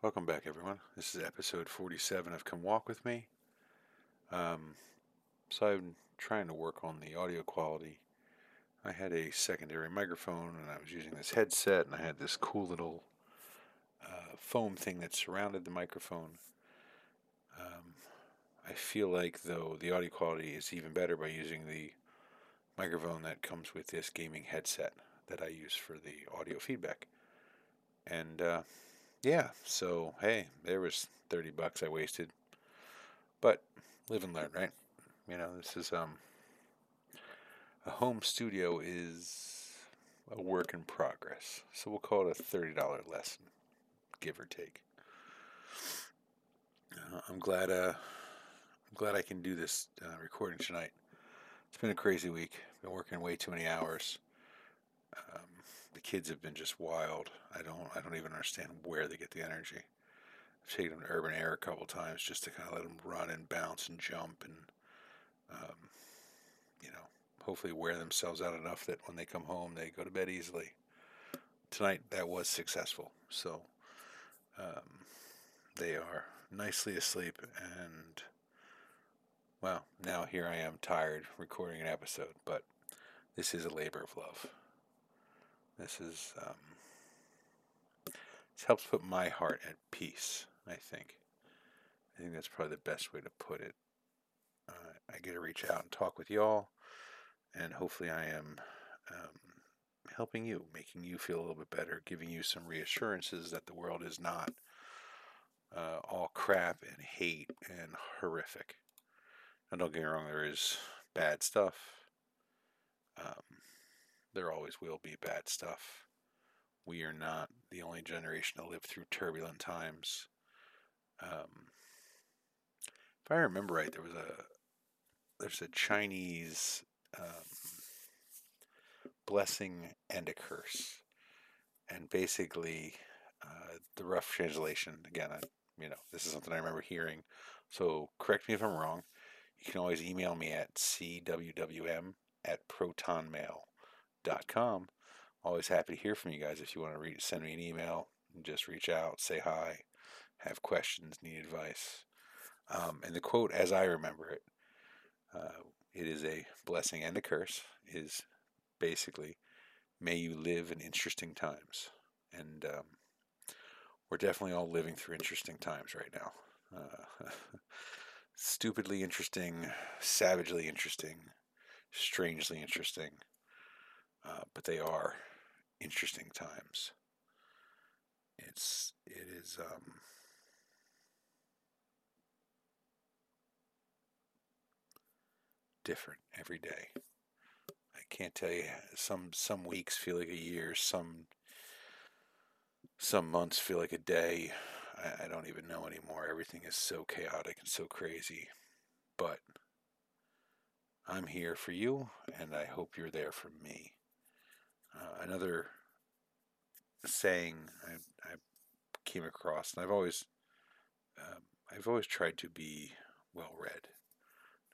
Welcome back, everyone. This is episode 47 of Come Walk With Me. So I'm trying to work on the audio quality. I had a secondary microphone, and I was using this headset, and I had this cool little foam thing that surrounded the microphone. I feel like, though, the audio quality is even better by using the microphone that comes with this gaming headset that I use for the audio feedback. And, yeah, so, hey, there was $30 I wasted. But live and learn, right? You know, this is, a home studio is a work in progress. So we'll call it a $30 lesson, give or take. I'm glad I can do this recording tonight. It's been a crazy week. Been working way too many hours. The kids have been just wild. I don't even understand where they get the energy. I've taken them to Urban Air a couple times just to kind of let them run and bounce and jump and, you know, hopefully wear themselves out enough that when they come home they go to bed easily. Tonight that was successful. So they are nicely asleep and, well, now here I am tired recording an episode, but this is a labor of love. This is, this helps put my heart at peace, I think. I think that's probably the best way to put it. I get to reach out and talk with y'all, and hopefully I am helping you, making you feel a little bit better, giving you some reassurances that the world is not all crap and hate and horrific. Now, don't get me wrong, there is bad stuff. There always will be bad stuff. We are not the only generation to live through turbulent times. If I remember right, there's a Chinese blessing and a curse, and basically the rough translation. Again, this is something I remember hearing. So correct me if I'm wrong. You can always email me at cwwm@ProtonMail. .com. Always happy to hear from you guys. If you want to send me an email, just reach out, say hi, have questions, need advice. And the quote, as I remember it, it is a blessing and a curse, is basically, may you live in interesting times. And we're definitely all living through interesting times right now. Stupidly interesting, savagely interesting, strangely interesting. But they are interesting times. It is. Different every day. I can't tell you. Some weeks feel like a year. Some months feel like a day. I don't even know anymore. Everything is so chaotic and so crazy. But I'm here for you, and I hope you're there for me. Another saying I came across, and I've always tried to be well-read.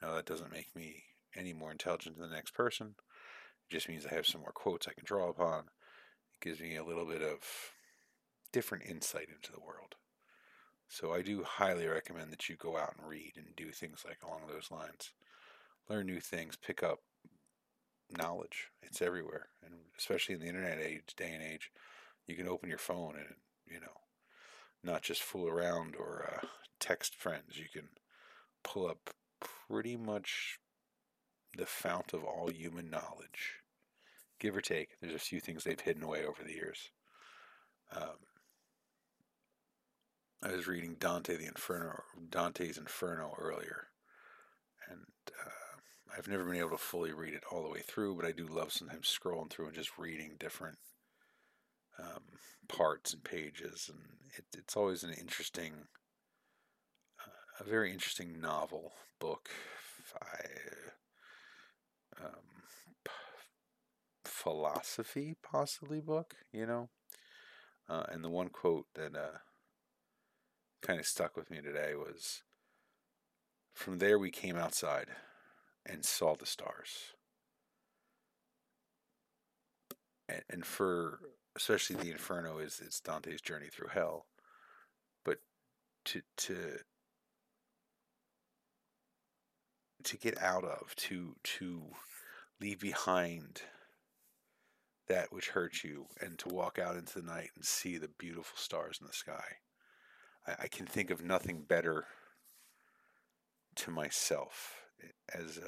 Now, that doesn't make me any more intelligent than the next person. It just means I have some more quotes I can draw upon. It gives me a little bit of different insight into the world. So I do highly recommend that you go out and read and do things like along those lines. Learn new things, pick up knowledge. It's everywhere, and especially in the internet day and age, you can open your phone and, you know, not just fool around or text friends. You can pull up pretty much the fount of all human knowledge, give or take. There's a few things they've hidden away over the years. I was reading Dante's Inferno earlier, and I've never been able to fully read it all the way through, but I do love sometimes scrolling through and just reading different parts and pages, and it's always an interesting, a very interesting novel, book, philosophy, possibly book, you know. And the one quote that kind of stuck with me today was, "From there we came outside and saw the stars." And for especially the Inferno, it's Dante's journey through hell. to get out of, to leave behind that which hurts you, and to walk out into the night and see the beautiful stars in the sky. I can think of nothing better to myself as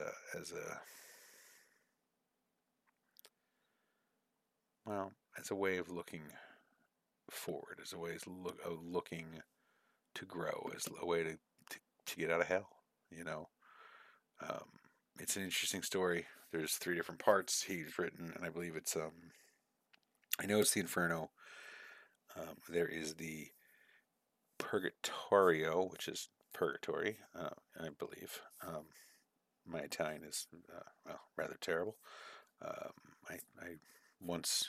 a way of looking forward, as a way of looking to grow, as a way to get out of hell, you know. It's an interesting story. There's 3 different parts he's written, and I believe it's, I know it's the Inferno. There is the Purgatorio, which is Purgatory, I believe. My Italian is, rather terrible. I once,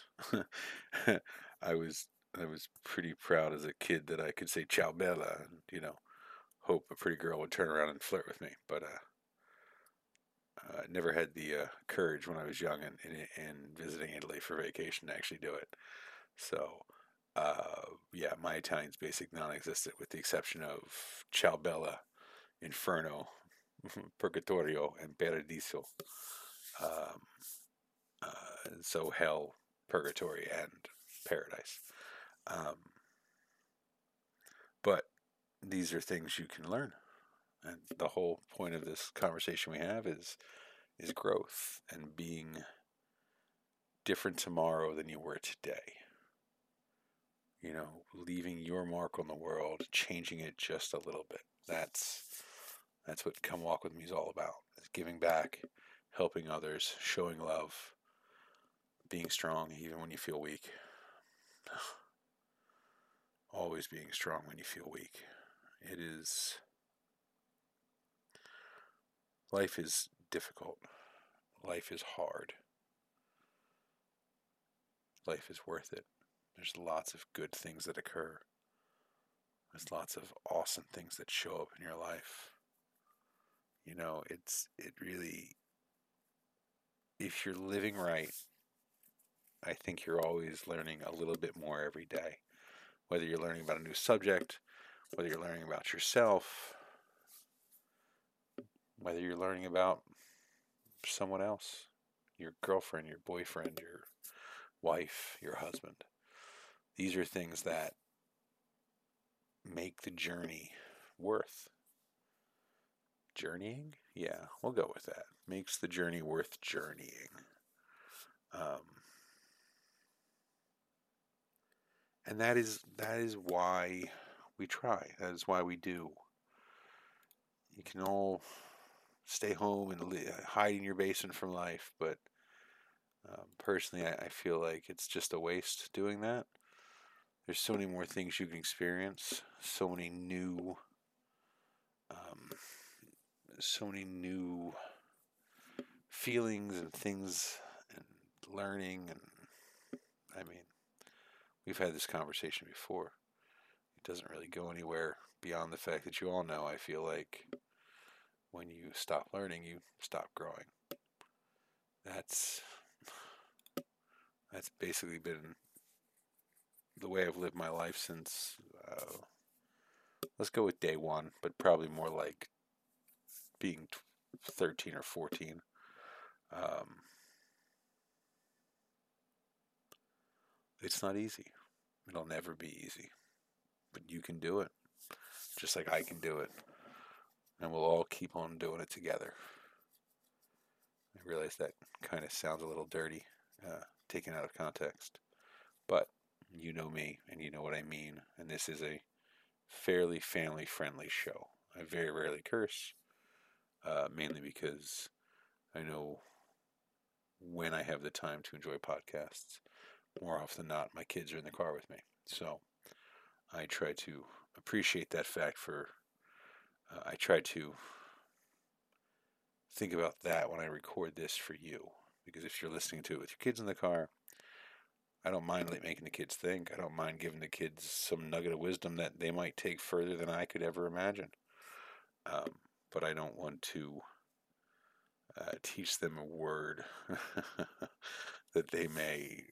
I was pretty proud as a kid that I could say ciao bella, and, you know, hope a pretty girl would turn around and flirt with me, but, I never had the courage when I was young and visiting Italy for vacation to actually do it. So, my Italian's basic non-existent, with the exception of Ciao Bella, Inferno, Purgatorio, and Paradiso. So hell, purgatory, and paradise. But these are things you can learn. And the whole point of this conversation we have is growth and being different tomorrow than you were today. You know, leaving your mark on the world, changing it just a little bit. That's what Come Walk With Me is all about. Is giving back, helping others, showing love, being strong even when you feel weak. Always being strong when you feel weak. It is... Life is difficult. Life is hard. Life is worth it. There's lots of good things that occur. There's lots of awesome things that show up in your life. You know, it really, if you're living right, I think you're always learning a little bit more every day. Whether you're learning about a new subject, whether you're learning about yourself, whether you're learning about someone else, your girlfriend, your boyfriend, your wife, your husband. These are things that make the journey worth journeying. Yeah, we'll go with that. Makes the journey worth journeying. And that is why we try. That is why we do. You can all stay home and hide in your basement from life, but personally I feel like it's just a waste doing that. There's so many more things you can experience, so many new feelings and things and learning. And I mean, we've had this conversation before. It doesn't really go anywhere beyond the fact that you all know, I feel like, when you stop learning, you stop growing. That's basically been the way I've lived my life since, let's go with day 1, but probably more like being 13 or 14. It's not easy. It'll never be easy. But you can do it. Just like I can do it. And we'll all keep on doing it together. I realize that kind of sounds a little dirty, taken out of context. But you know me, and you know what I mean. And this is a fairly family-friendly show. I very rarely curse, mainly because I know when I have the time to enjoy podcasts. More often than not, my kids are in the car with me. So I try to appreciate that fact for... I try to think about that when I record this for you. Because if you're listening to it with your kids in the car, I don't mind making the kids think. I don't mind giving the kids some nugget of wisdom that they might take further than I could ever imagine. But I don't want to teach them a word that they may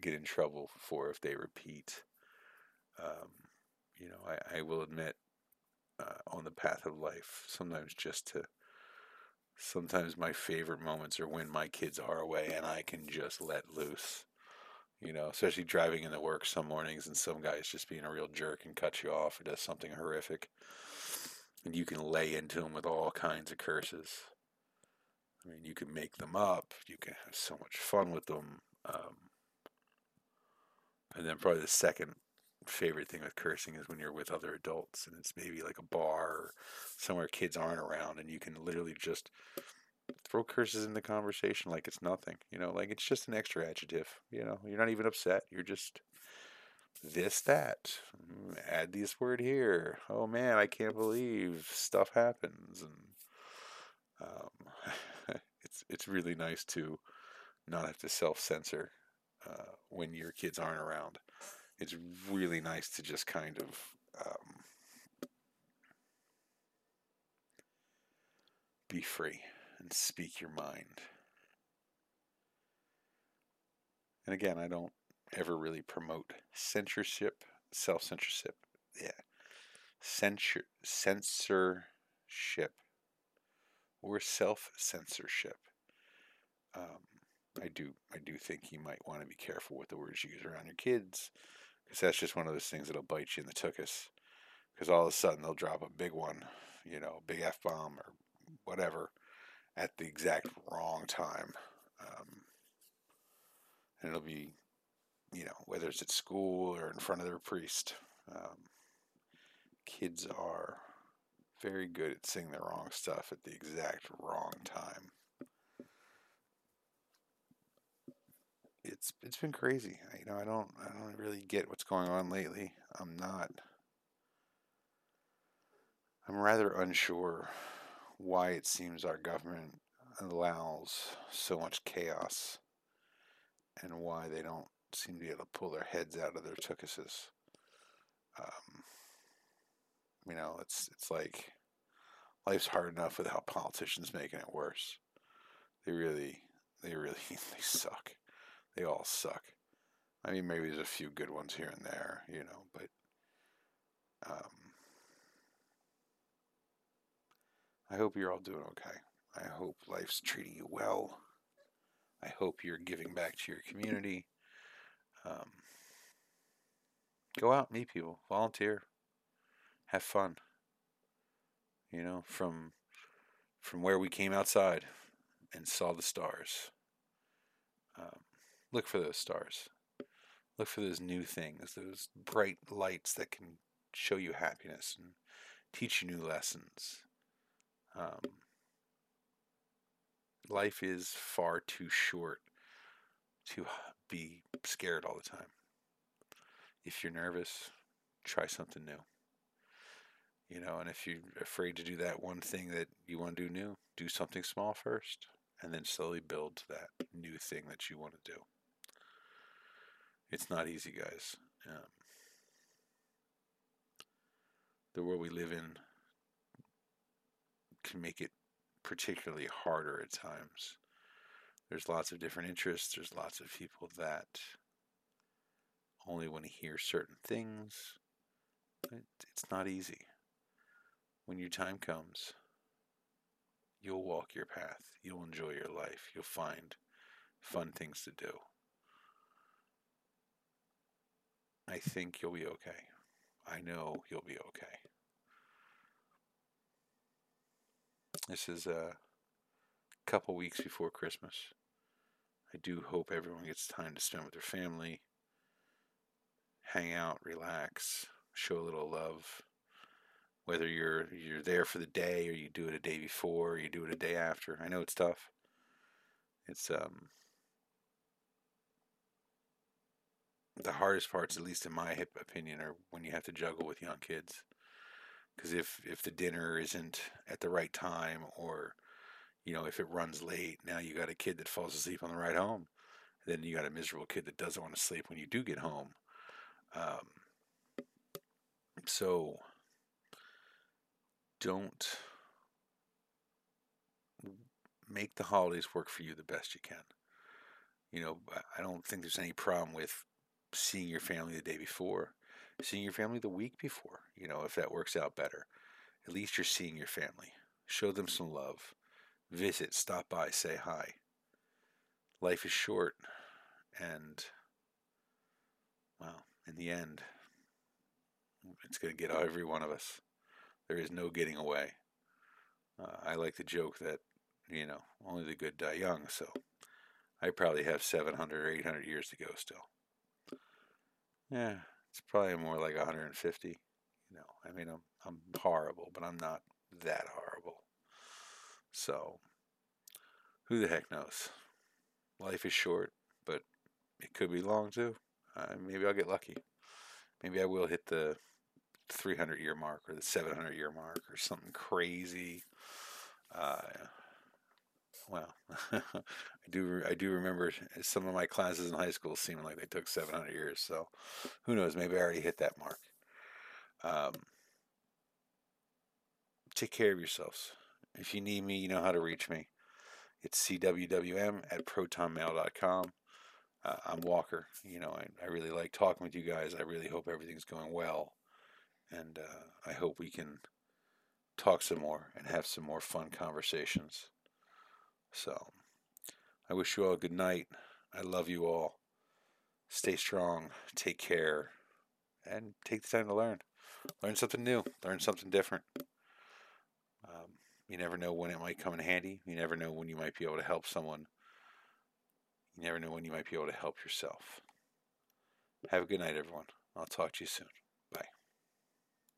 get in trouble for if they repeat. I will admit, on the path of life. Sometimes my favorite moments are when my kids are away and I can just let loose. You know, especially driving into work some mornings and some guy's just being a real jerk and cuts you off or does something horrific. And you can lay into him with all kinds of curses. I mean, you can make them up. You can have so much fun with them. And then probably the second favorite thing with cursing is when you're with other adults. And it's maybe like a bar or somewhere kids aren't around. And you can literally just throw curses in the conversation like it's nothing. You know, like it's just an extra adjective. You know, you're not even upset. You're just this, that. Add this word here. Oh, man, I can't believe stuff happens. And it's really nice to not have to self-censor when your kids aren't around. It's really nice to just kind of be free and speak your mind. And again, I don't ever really promote censorship, self-censorship. Yeah. Censorship. Or self-censorship. I do think you might want to be careful with the words you use around your kids, because that's just one of those things that'll bite you in the tuchus. Because all of a sudden they'll drop a big one, you know, big F-bomb or whatever, at the exact wrong time. And it'll be, you know, whether it's at school or in front of their priest. Kids are very good at saying the wrong stuff at the exact wrong time. It's been crazy. You know, I don't really get what's going on lately. I'm rather unsure why it seems our government allows so much chaos and why they don't seem to be able to pull their heads out of their tuchuses. You know, it's like life's hard enough without politicians making it worse. They suck. They all suck. I mean, maybe there's a few good ones here and there, you know, but I hope you're all doing okay. I hope life's treating you well. I hope you're giving back to your community. Go out, meet people, volunteer. Have fun. You know, from where we came outside and saw the stars. Look for those stars. Look for those new things, those bright lights that can show you happiness and teach you new lessons. Life is far too short to be scared all the time. If you're nervous, try something new. You know, and if you're afraid to do that one thing that you want to do new, do something small first, and then slowly build to that new thing that you want to do. It's not easy, guys. The world we live in can make it particularly harder at times. There's lots of different interests. There's lots of people that only want to hear certain things. It's not easy. When your time comes, you'll walk your path. You'll enjoy your life. You'll find fun things to do. I think you'll be okay. I know you'll be okay. This is a couple weeks before Christmas. I do hope everyone gets time to spend with their family, hang out, relax, show a little love. Whether you're there for the day or you do it a day before or you do it a day after. I know it's tough. It's the hardest parts, at least in my opinion, are when you have to juggle with young kids. Because if the dinner isn't at the right time or, you know, if it runs late, now you got a kid that falls asleep on the ride home. Then you got a miserable kid that doesn't want to sleep when you do get home. So don't make the holidays work for you the best you can. You know, I don't think there's any problem with seeing your family the day before, seeing your family the week before, you know, if that works out better. At least you're seeing your family. Show them some love. Visit, stop by, say hi. Life is short, and, well, in the end, it's going to get every one of us. There is no getting away. I like to joke that, you know, only the good die young, so I probably have 700 or 800 years to go still. Yeah, it's probably more like 150. You know, I mean, I'm horrible, but I'm not that horrible. So, who the heck knows? Life is short, but it could be long too. Maybe I'll get lucky. Maybe I will hit the 300-year mark or the 700-year mark or something crazy. Well, I do remember some of my classes in high school seeming like they took 700 years. So who knows? Maybe I already hit that mark. Take care of yourselves. If you need me, you know how to reach me. It's cwwm@protonmail.com. I'm Walker. You know, I really like talking with you guys. I really hope everything's going well. And I hope we can talk some more and have some more fun conversations. So, I wish you all a good night. I love you all. Stay strong. Take care. And take the time to learn. Learn something new. Learn something different. You never know when it might come in handy. You never know when you might be able to help someone. You never know when you might be able to help yourself. Have a good night, everyone. I'll talk to you soon.